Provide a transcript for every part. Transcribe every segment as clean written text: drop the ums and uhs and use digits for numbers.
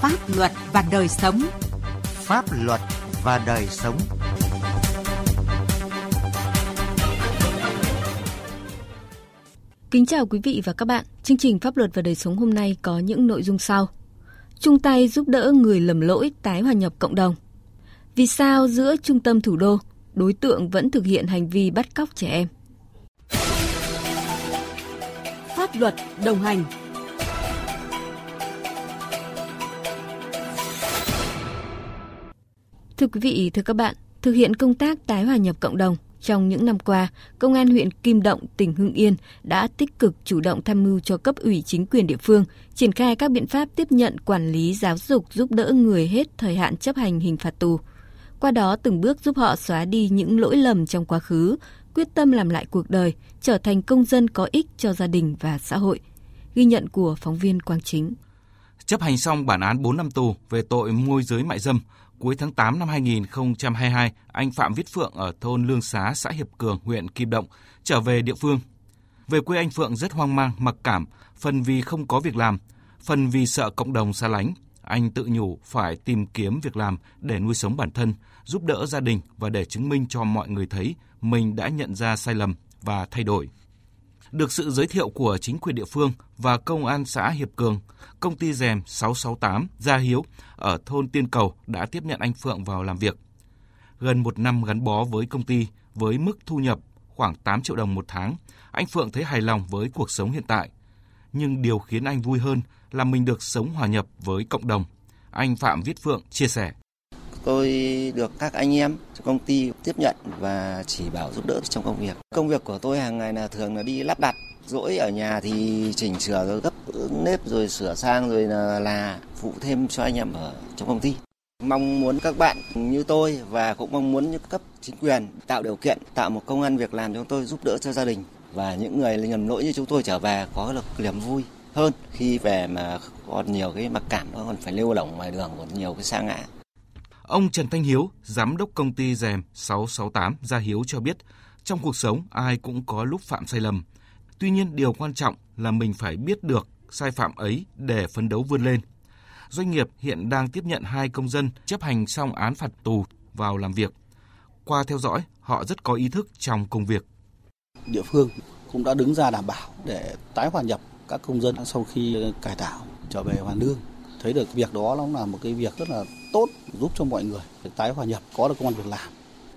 Pháp luật và đời sống. Pháp luật và đời sống. Kính chào quý vị và các bạn. Chương trình Pháp luật và đời sống hôm nay có những nội dung sau. Chung tay giúp đỡ người lầm lỗi tái hòa nhập cộng đồng. Vì sao giữa trung tâm thủ đô, đối tượng vẫn thực hiện hành vi bắt cóc trẻ em? Pháp luật đồng hành. Thưa quý vị, thưa các bạn, thực hiện công tác tái hòa nhập cộng đồng, trong những năm qua, Công an huyện Kim Động, tỉnh Hưng Yên đã tích cực chủ động tham mưu cho cấp ủy chính quyền địa phương, triển khai các biện pháp tiếp nhận, quản lý, giáo dục, giúp đỡ người hết thời hạn chấp hành hình phạt tù. Qua đó từng bước giúp họ xóa đi những lỗi lầm trong quá khứ, quyết tâm làm lại cuộc đời, trở thành công dân có ích cho gia đình và xã hội. Ghi nhận của phóng viên Quang Chính. Chấp hành xong bản án 4 năm tù về tội môi giới mại dâm, cuối tháng 8 năm 2022, anh Phạm Viết Phượng ở thôn Lương Xá, xã Hiệp Cường, huyện Kim Động trở về địa phương. Về quê anh Phượng rất hoang mang, mặc cảm, phần vì không có việc làm, phần vì sợ cộng đồng xa lánh. Anh tự nhủ phải tìm kiếm việc làm để nuôi sống bản thân, giúp đỡ gia đình và để chứng minh cho mọi người thấy mình đã nhận ra sai lầm và thay đổi. Được sự giới thiệu của chính quyền địa phương và công an xã Hiệp Cường, công ty Dèm 668 Gia Hiếu ở thôn Tiên Cầu đã tiếp nhận anh Phượng vào làm việc. Gần một năm gắn bó với công ty với mức thu nhập khoảng 8 triệu đồng một tháng, anh Phượng thấy hài lòng với cuộc sống hiện tại. Nhưng điều khiến anh vui hơn là mình được sống hòa nhập với cộng đồng. Anh Phạm Viết Phượng chia sẻ. Tôi được các anh em công ty tiếp nhận và chỉ bảo giúp đỡ trong công việc. Công việc của tôi hàng ngày là thường là đi lắp đặt, rỗi ở nhà thì chỉnh sửa rồi gấp nếp rồi sửa sang rồi là phụ thêm cho anh em ở trong công ty. Mong muốn các bạn như tôi và cũng mong muốn những cấp chính quyền tạo điều kiện, tạo một công ăn việc làm cho tôi giúp đỡ cho gia đình và những người lầm lỗi như chúng tôi trở về có được niềm vui hơn khi về mà còn nhiều cái mặc cảm, còn phải lêu lỏng ngoài đường, còn nhiều cái sa ngã. Ông Trần Thanh Hiếu, giám đốc công ty Dèm 668 Gia Hiếu cho biết, trong cuộc sống ai cũng có lúc phạm sai lầm. Tuy nhiên điều quan trọng là mình phải biết được sai phạm ấy để phấn đấu vươn lên. Doanh nghiệp hiện đang tiếp nhận 2 công dân chấp hành xong án phạt tù vào làm việc. Qua theo dõi, họ rất có ý thức trong công việc. Địa phương cũng đã đứng ra đảm bảo để tái hòa nhập các công dân sau khi cải tạo trở về hoàn lương. Thấy được việc đó nó là một cái việc rất là tốt, giúp cho mọi người tái hòa nhập, có được công ăn việc làm.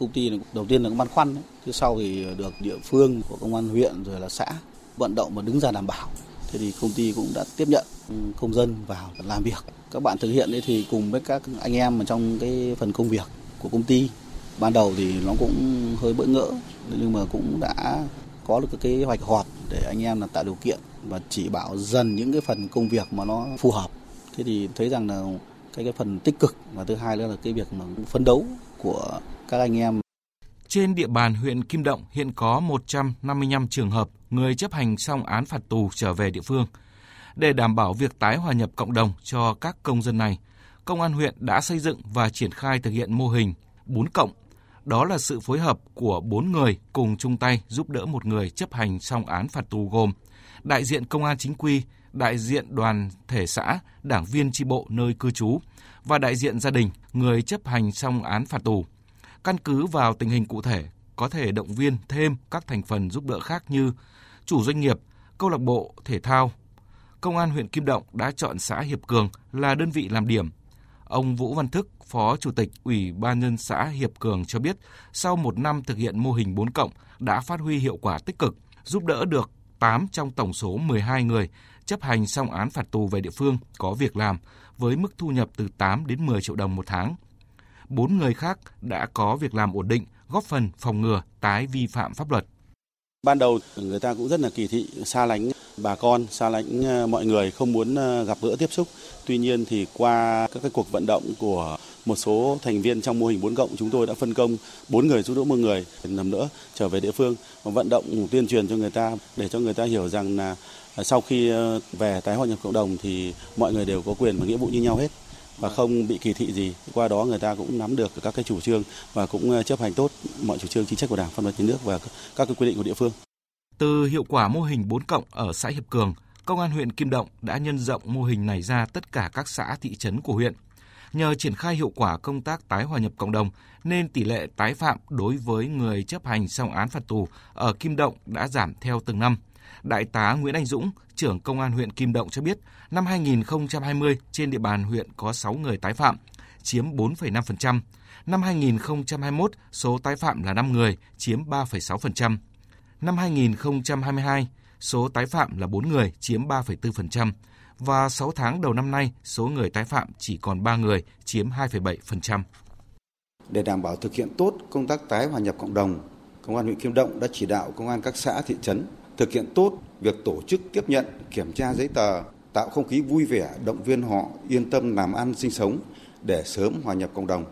Công ty đầu tiên là cũng băn khoăn, thứ sau thì được địa phương của công an huyện rồi là xã vận động và đứng ra đảm bảo. Thế thì công ty cũng đã tiếp nhận công dân vào làm việc. Các bạn thực hiện thì cùng với các anh em mà trong cái phần công việc của công ty. Ban đầu thì nó cũng hơi bỡ ngỡ, nhưng mà cũng đã có được cái hoạch họp để anh em là tạo điều kiện và chỉ bảo dần những cái phần công việc mà nó phù hợp. Thế thì thấy rằng là cái phần tích cực và thứ hai nữa là cái việc mà phấn đấu của các anh em. Trên địa bàn huyện Kim Động hiện có 155 trường hợp người chấp hành xong án phạt tù trở về địa phương. Để đảm bảo việc tái hòa nhập cộng đồng cho các công dân này, Công an huyện đã xây dựng và triển khai thực hiện mô hình 4+. Đó là sự phối hợp của 4 người cùng chung tay giúp đỡ một người chấp hành xong án phạt tù gồm đại diện công an chính quy, đại diện đoàn thể xã, đảng viên chi bộ nơi cư trú và đại diện gia đình người chấp hành xong án phạt tù. Căn cứ vào tình hình cụ thể, có thể động viên thêm các thành phần giúp đỡ khác như chủ doanh nghiệp, câu lạc bộ, thể thao. Công an huyện Kim Động đã chọn xã Hiệp Cường là đơn vị làm điểm. Ông Vũ Văn Thức, Phó Chủ tịch Ủy ban nhân dân xã Hiệp Cường cho biết, sau 1 năm thực hiện mô hình 4+ đã phát huy hiệu quả tích cực, giúp đỡ được 8 trong tổng số 12 người chấp hành xong án phạt tù về địa phương có việc làm với mức thu nhập từ 8 đến 10 triệu đồng một tháng. 4 người khác đã có việc làm ổn định, góp phần phòng ngừa tái vi phạm pháp luật. Ban đầu người ta cũng rất là kỳ thị, xa lánh bà con, xa lánh mọi người, không muốn gặp gỡ tiếp xúc. Tuy nhiên thì qua các cái cuộc vận động của một số thành viên trong mô hình 4+, chúng tôi đã phân công 4 người giúp đỡ 1 người lần nữa trở về địa phương và vận động tuyên truyền cho người ta để cho người ta hiểu rằng là sau khi về tái hòa nhập cộng đồng thì mọi người đều có quyền và nghĩa vụ như nhau hết và không bị kỳ thị gì. Qua đó người ta cũng nắm được các cái chủ trương và cũng chấp hành tốt mọi chủ trương chính sách của Đảng, pháp luật nhà nước và các cái quy định của địa phương. Từ hiệu quả mô hình 4+ ở xã Hiệp Cường, Công an huyện Kim Động đã nhân rộng mô hình này ra tất cả các xã, thị trấn của huyện. Nhờ triển khai hiệu quả công tác tái hòa nhập cộng đồng, nên tỷ lệ tái phạm đối với người chấp hành xong án phạt tù ở Kim Động đã giảm theo từng năm. Đại tá Nguyễn Anh Dũng, trưởng Công an huyện Kim Động cho biết, năm 2020 trên địa bàn huyện có 6 người tái phạm, chiếm 4,5%. Năm 2021, số tái phạm là 5 người, chiếm 3,6%. Năm 2022, số tái phạm là 4 người, chiếm 3,4%. Và 6 tháng đầu năm nay, số người tái phạm chỉ còn 3 người, chiếm 2,7%. Để đảm bảo thực hiện tốt công tác tái hòa nhập cộng đồng, Công an huyện Kim Động đã chỉ đạo công an các xã, thị trấn thực hiện tốt việc tổ chức tiếp nhận, kiểm tra giấy tờ, tạo không khí vui vẻ, động viên họ yên tâm làm ăn, sinh sống để sớm hòa nhập cộng đồng.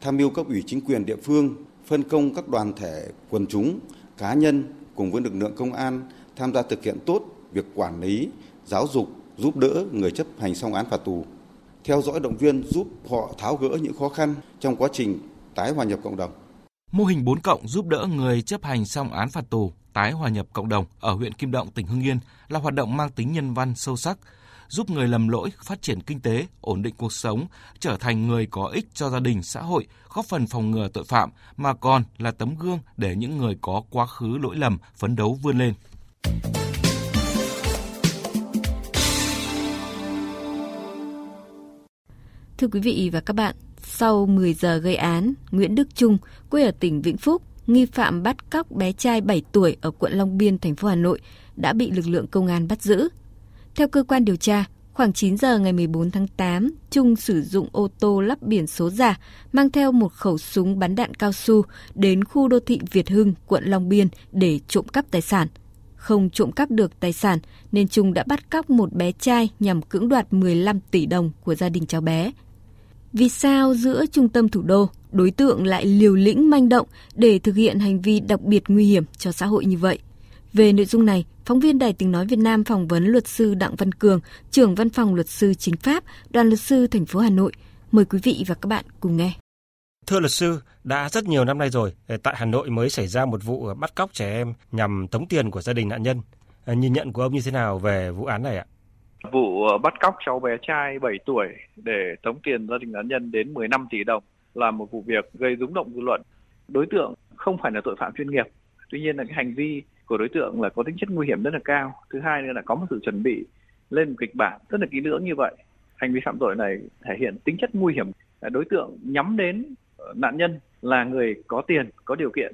Tham mưu cấp ủy chính quyền địa phương, phân công các đoàn thể, quần chúng, cá nhân cùng với lực lượng công an tham gia thực hiện tốt việc quản lý, giáo dục, giúp đỡ người chấp hành xong án phạt tù, theo dõi động viên giúp họ tháo gỡ những khó khăn trong quá trình tái hòa nhập cộng đồng. Mô hình 4+ giúp đỡ người chấp hành xong án phạt tù, tái hòa nhập cộng đồng ở huyện Kim Động, tỉnh Hưng Yên là hoạt động mang tính nhân văn sâu sắc, giúp người lầm lỗi phát triển kinh tế, ổn định cuộc sống, trở thành người có ích cho gia đình, xã hội, góp phần phòng ngừa tội phạm, mà còn là tấm gương để những người có quá khứ lỗi lầm phấn đấu vươn lên. Thưa quý vị và các bạn, sau 10 giờ gây án, Nguyễn Đức Trung, quê ở tỉnh Vĩnh Phúc, nghi phạm bắt cóc bé trai 7 tuổi ở quận Long Biên, thành phố Hà Nội, đã bị lực lượng công an bắt giữ. Theo cơ quan điều tra, khoảng 9 giờ ngày 14 tháng 8, Trung sử dụng ô tô lắp biển số giả, mang theo một khẩu súng bắn đạn cao su đến khu đô thị Việt Hưng, quận Long Biên để trộm cắp tài sản. Không trộm cắp được tài sản nên Trung đã bắt cóc một bé trai nhằm cưỡng đoạt 15 tỷ đồng của gia đình cháu bé. Vì sao giữa trung tâm thủ đô, đối tượng lại liều lĩnh manh động để thực hiện hành vi đặc biệt nguy hiểm cho xã hội như vậy? Về nội dung này, phóng viên Đài Tiếng Nói Việt Nam phỏng vấn luật sư Đặng Văn Cường, trưởng văn phòng luật sư chính pháp, đoàn luật sư thành phố Hà Nội. Mời quý vị và các bạn cùng nghe. Thưa luật sư, đã rất nhiều năm nay rồi, tại Hà Nội mới xảy ra một vụ bắt cóc trẻ em nhằm tống tiền của gia đình nạn nhân. Nhìn nhận của ông như thế nào về vụ án này ạ? Vụ bắt cóc cháu bé trai 7 tuổi để tống tiền gia đình nạn nhân đến 15 tỷ đồng là một vụ việc gây rúng động dư luận. Đối tượng không phải là tội phạm chuyên nghiệp, tuy nhiên là cái hành vi của đối tượng là có tính chất nguy hiểm rất là cao. Thứ hai nữa là có một sự chuẩn bị lên một kịch bản rất là kỹ lưỡng như vậy. Hành vi phạm tội này thể hiện tính chất nguy hiểm. Đối tượng nhắm đến nạn nhân là người có tiền, có điều kiện,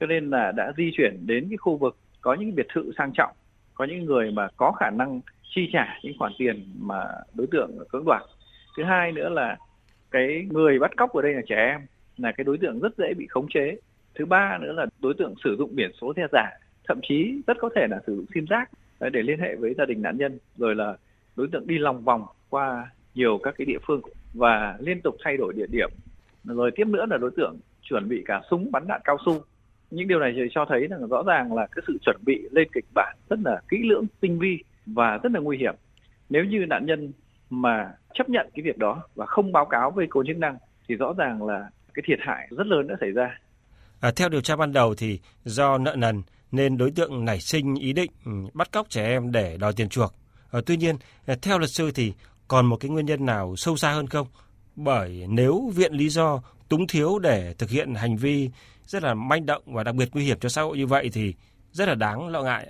cho nên là đã di chuyển đến cái khu vực có những biệt thự sang trọng, có những người mà có khả năng chi trả những khoản tiền mà đối tượng cưỡng đoạt. Thứ hai nữa là cái người bắt cóc ở đây là trẻ em, là cái đối tượng rất dễ bị khống chế. Thứ ba nữa là đối tượng sử dụng biển số xe giả, thậm chí rất có thể là sử dụng sim giác để liên hệ với gia đình nạn nhân. Rồi là đối tượng đi lòng vòng qua nhiều các cái địa phương và liên tục thay đổi địa điểm. Rồi tiếp nữa là đối tượng chuẩn bị cả súng bắn đạn cao su. Những điều này cho thấy rằng rõ ràng là cái sự chuẩn bị lên kịch bản rất là kỹ lưỡng, tinh vi và rất là nguy hiểm. Nếu như nạn nhân mà chấp nhận cái việc đó và không báo cáo với cơ quan chức năng thì rõ ràng là cái thiệt hại rất lớn đã xảy ra. Theo điều tra ban đầu thì do nợ nần nên đối tượng nảy sinh ý định bắt cóc trẻ em để đòi tiền chuộc. Tuy nhiên, theo luật sư thì còn một cái nguyên nhân nào sâu xa hơn không? Bởi nếu viện lý do túng thiếu để thực hiện hành vi rất là manh động và đặc biệt nguy hiểm cho xã hội như vậy thì rất là đáng lo ngại.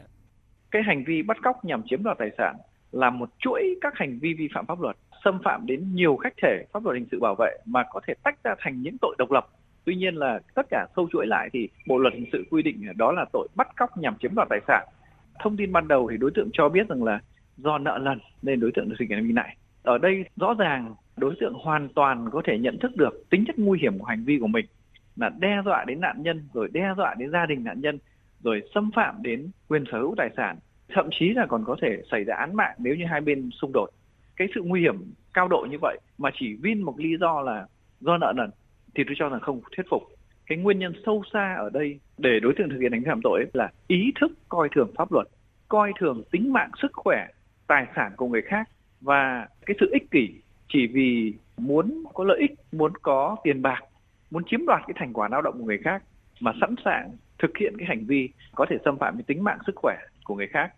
Cái hành vi bắt cóc nhằm chiếm đoạt tài sản là một chuỗi các hành vi vi phạm pháp luật, xâm phạm đến nhiều khách thể pháp luật hình sự bảo vệ mà có thể tách ra thành những tội độc lập. Tuy nhiên là tất cả sâu chuỗi lại thì Bộ luật hình sự quy định đó là tội bắt cóc nhằm chiếm đoạt tài sản. Thông tin ban đầu thì đối tượng cho biết rằng là do nợ nần nên đối tượng được thực hiện hành vi này. Ở đây rõ ràng đối tượng hoàn toàn có thể nhận thức được tính chất nguy hiểm của hành vi của mình, là đe dọa đến nạn nhân, rồi đe dọa đến gia đình nạn nhân, rồi xâm phạm đến quyền sở hữu tài sản, thậm chí là còn có thể xảy ra án mạng nếu như hai bên xung đột. Cái sự nguy hiểm cao độ như vậy mà chỉ vin một lý do là do nợ nần thì tôi cho rằng không thuyết phục. Cái nguyên nhân sâu xa ở đây để đối tượng thực hiện hành vi phạm tội là ý thức coi thường pháp luật, coi thường tính mạng, sức khỏe, tài sản của người khác và cái sự ích kỷ chỉ vì muốn có lợi ích, muốn có tiền bạc, muốn chiếm đoạt cái thành quả lao động của người khác mà sẵn sàng thực hiện cái hành vi có thể xâm phạm đến tính mạng, sức khỏe của người khác.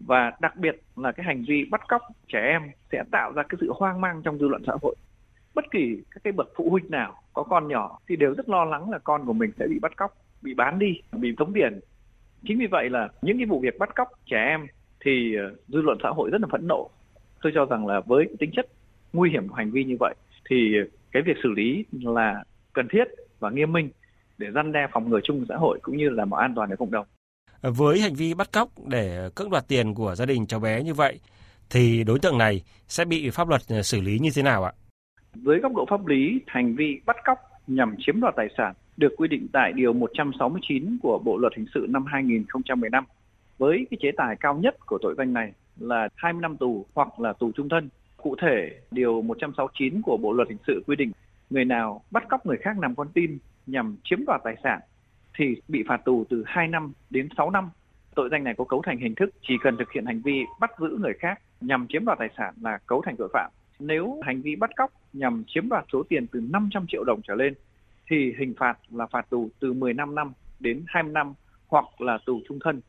Và đặc biệt là cái hành vi bắt cóc trẻ em sẽ tạo ra cái sự hoang mang trong dư luận xã hội. Bất kỳ các cái bậc phụ huynh nào có con nhỏ thì đều rất lo lắng là con của mình sẽ bị bắt cóc, bị bán đi, bị tống tiền. Chính vì vậy là những cái vụ việc bắt cóc trẻ em thì dư luận xã hội rất là phẫn nộ. Tôi cho rằng là với tính chất nguy hiểm của hành vi như vậy thì cái việc xử lý là cần thiết và nghiêm minh để răn đe phòng ngừa chung của xã hội cũng như là bảo an toàn cho cộng đồng. Với hành vi bắt cóc để cưỡng đoạt tiền của gia đình cháu bé như vậy thì đối tượng này sẽ bị pháp luật xử lý như thế nào ạ? Dưới góc độ pháp lý, hành vi bắt cóc nhằm chiếm đoạt tài sản được quy định tại Điều 169 của Bộ Luật Hình sự năm 2015 với cái chế tài cao nhất của tội danh này là 20 năm tù hoặc là tù chung thân. Cụ thể, Điều 169 của Bộ Luật Hình sự quy định người nào bắt cóc người khác làm con tin nhằm chiếm đoạt tài sản thì bị phạt tù từ 2 năm đến 6 năm. Tội danh này có cấu thành hình thức chỉ cần thực hiện hành vi bắt giữ người khác nhằm chiếm đoạt tài sản là cấu thành tội phạm. Nếu hành vi bắt cóc nhằm chiếm đoạt số tiền từ 500 triệu đồng trở lên thì hình phạt là phạt tù từ 15 năm đến 20 năm hoặc là tù chung thân.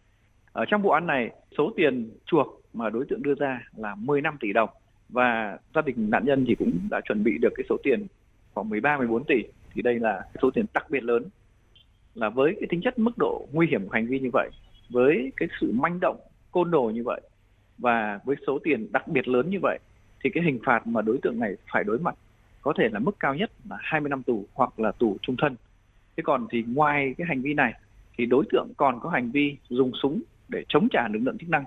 Ở trong vụ án này, số tiền chuộc mà đối tượng đưa ra là 15 tỷ đồng và gia đình nạn nhân thì cũng đã chuẩn bị được cái số tiền khoảng 13-14 tỷ. Thì đây là số tiền đặc biệt lớn. Là với cái tính chất mức độ nguy hiểm của hành vi như vậy, với cái sự manh động, côn đồ như vậy và với số tiền đặc biệt lớn như vậy thì cái hình phạt mà đối tượng này phải đối mặt có thể là mức cao nhất là 20 năm tù hoặc là tù chung thân. Thế còn thì ngoài cái hành vi này thì đối tượng còn có hành vi dùng súng để chống trả lực lượng chức năng.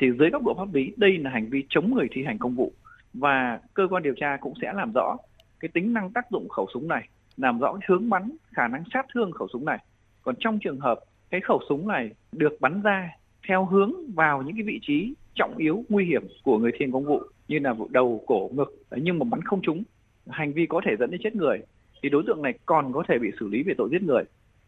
Thì dưới góc độ pháp lý đây là hành vi chống người thi hành công vụ và cơ quan điều tra cũng sẽ làm rõ cái tính năng tác dụng khẩu súng này, làm rõ hướng bắn, khả năng sát thương khẩu súng này. Còn trong trường hợp cái khẩu súng này được bắn ra theo hướng vào những cái vị trí trọng yếu nguy hiểm của người thi hành công vụ như là đầu, cổ, ngực nhưng mà bắn không trúng, hành vi có thể dẫn đến chết người thì đối tượng này còn có thể bị xử lý về tội giết người.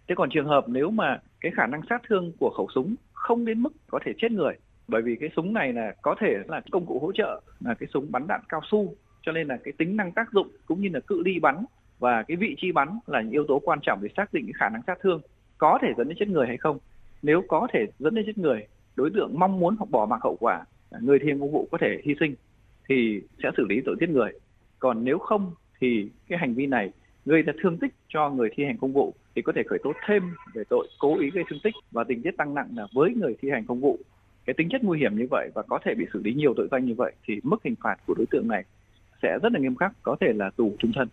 Thế còn trường hợp nếu mà cái khả năng sát thương của khẩu súng không đến mức có thể chết người, bởi vì cái súng này là có thể là công cụ hỗ trợ, là cái súng bắn đạn cao su, cho nên là cái tính năng tác dụng cũng như là cự ly bắn và cái vị trí bắn là những yếu tố quan trọng để xác định cái khả năng sát thương có thể dẫn đến chết người hay không. Nếu có thể dẫn đến chết người, đối tượng mong muốn hoặc bỏ mặc hậu quả, người thi hành công vụ có thể hy sinh thì sẽ xử lý tội giết người. Còn nếu không thì cái hành vi này gây ra thương tích cho người thi hành công vụ thì có thể khởi tố thêm về tội cố ý gây thương tích và tình tiết tăng nặng là với người thi hành công vụ. Cái tính chất nguy hiểm như vậy và có thể bị xử lý nhiều tội danh như vậy thì mức hình phạt của đối tượng này sẽ rất là nghiêm khắc, có thể là tù chung thân.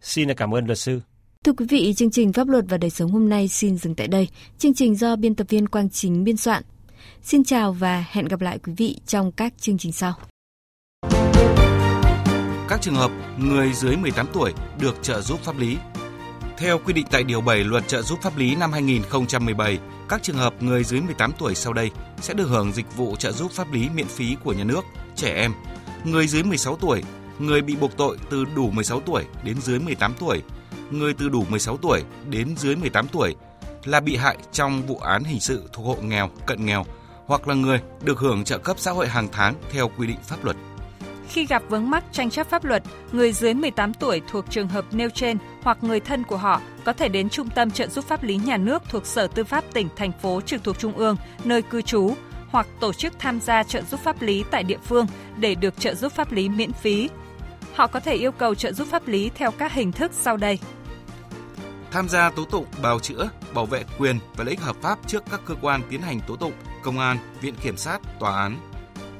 Xin cảm ơn luật sư. Thưa quý vị, chương trình Pháp luật và đời sống hôm nay xin dừng tại đây. Chương trình do biên tập viên Quang Chính biên soạn. Xin chào và hẹn gặp lại quý vị trong các chương trình sau. Các trường hợp người dưới 18 tuổi được trợ giúp pháp lý. Theo quy định tại Điều 7 Luật trợ giúp pháp lý năm 2017, các trường hợp người dưới 18 tuổi sau đây sẽ được hưởng dịch vụ trợ giúp pháp lý miễn phí của nhà nước, trẻ em, người dưới 16 tuổi, người bị buộc tội từ đủ 16 tuổi đến dưới 18 tuổi, người từ đủ 16 tuổi đến dưới 18 tuổi là bị hại trong vụ án hình sự thuộc hộ nghèo, cận nghèo hoặc là người được hưởng trợ cấp xã hội hàng tháng theo quy định pháp luật. Khi gặp vướng mắc tranh chấp pháp luật, người dưới 18 tuổi thuộc trường hợp nêu trên hoặc người thân của họ có thể đến Trung tâm trợ giúp pháp lý nhà nước thuộc Sở Tư pháp tỉnh, thành phố trực thuộc Trung ương nơi cư trú hoặc tổ chức tham gia trợ giúp pháp lý tại địa phương để được trợ giúp pháp lý miễn phí. Họ có thể yêu cầu trợ giúp pháp lý theo các hình thức sau đây: tham gia tố tụng, bào chữa, bảo vệ quyền và lợi ích hợp pháp trước các cơ quan tiến hành tố tụng, công an, viện kiểm sát, tòa án;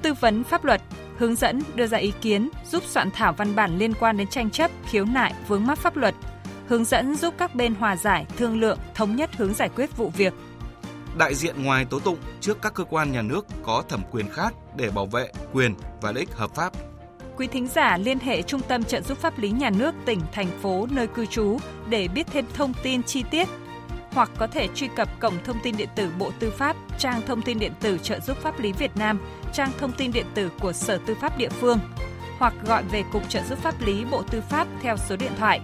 tư vấn pháp luật, hướng dẫn, đưa ra ý kiến, giúp soạn thảo văn bản liên quan đến tranh chấp, khiếu nại, vướng mắc pháp luật, hướng dẫn giúp các bên hòa giải, thương lượng, thống nhất hướng giải quyết vụ việc; đại diện ngoài tố tụng trước các cơ quan nhà nước có thẩm quyền khác để bảo vệ quyền và lợi ích hợp pháp. Quý thính giả liên hệ Trung tâm trợ giúp pháp lý nhà nước tỉnh, thành phố nơi cư trú để biết thêm thông tin chi tiết hoặc có thể truy cập cổng thông tin điện tử Bộ Tư pháp, trang thông tin điện tử trợ giúp pháp lý Việt Nam, trang thông tin điện tử của Sở Tư pháp địa phương hoặc gọi về Cục trợ giúp pháp lý Bộ Tư pháp theo số điện thoại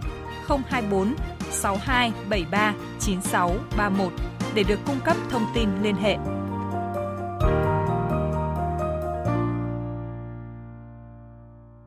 024 6273 9631 để được cung cấp thông tin liên hệ.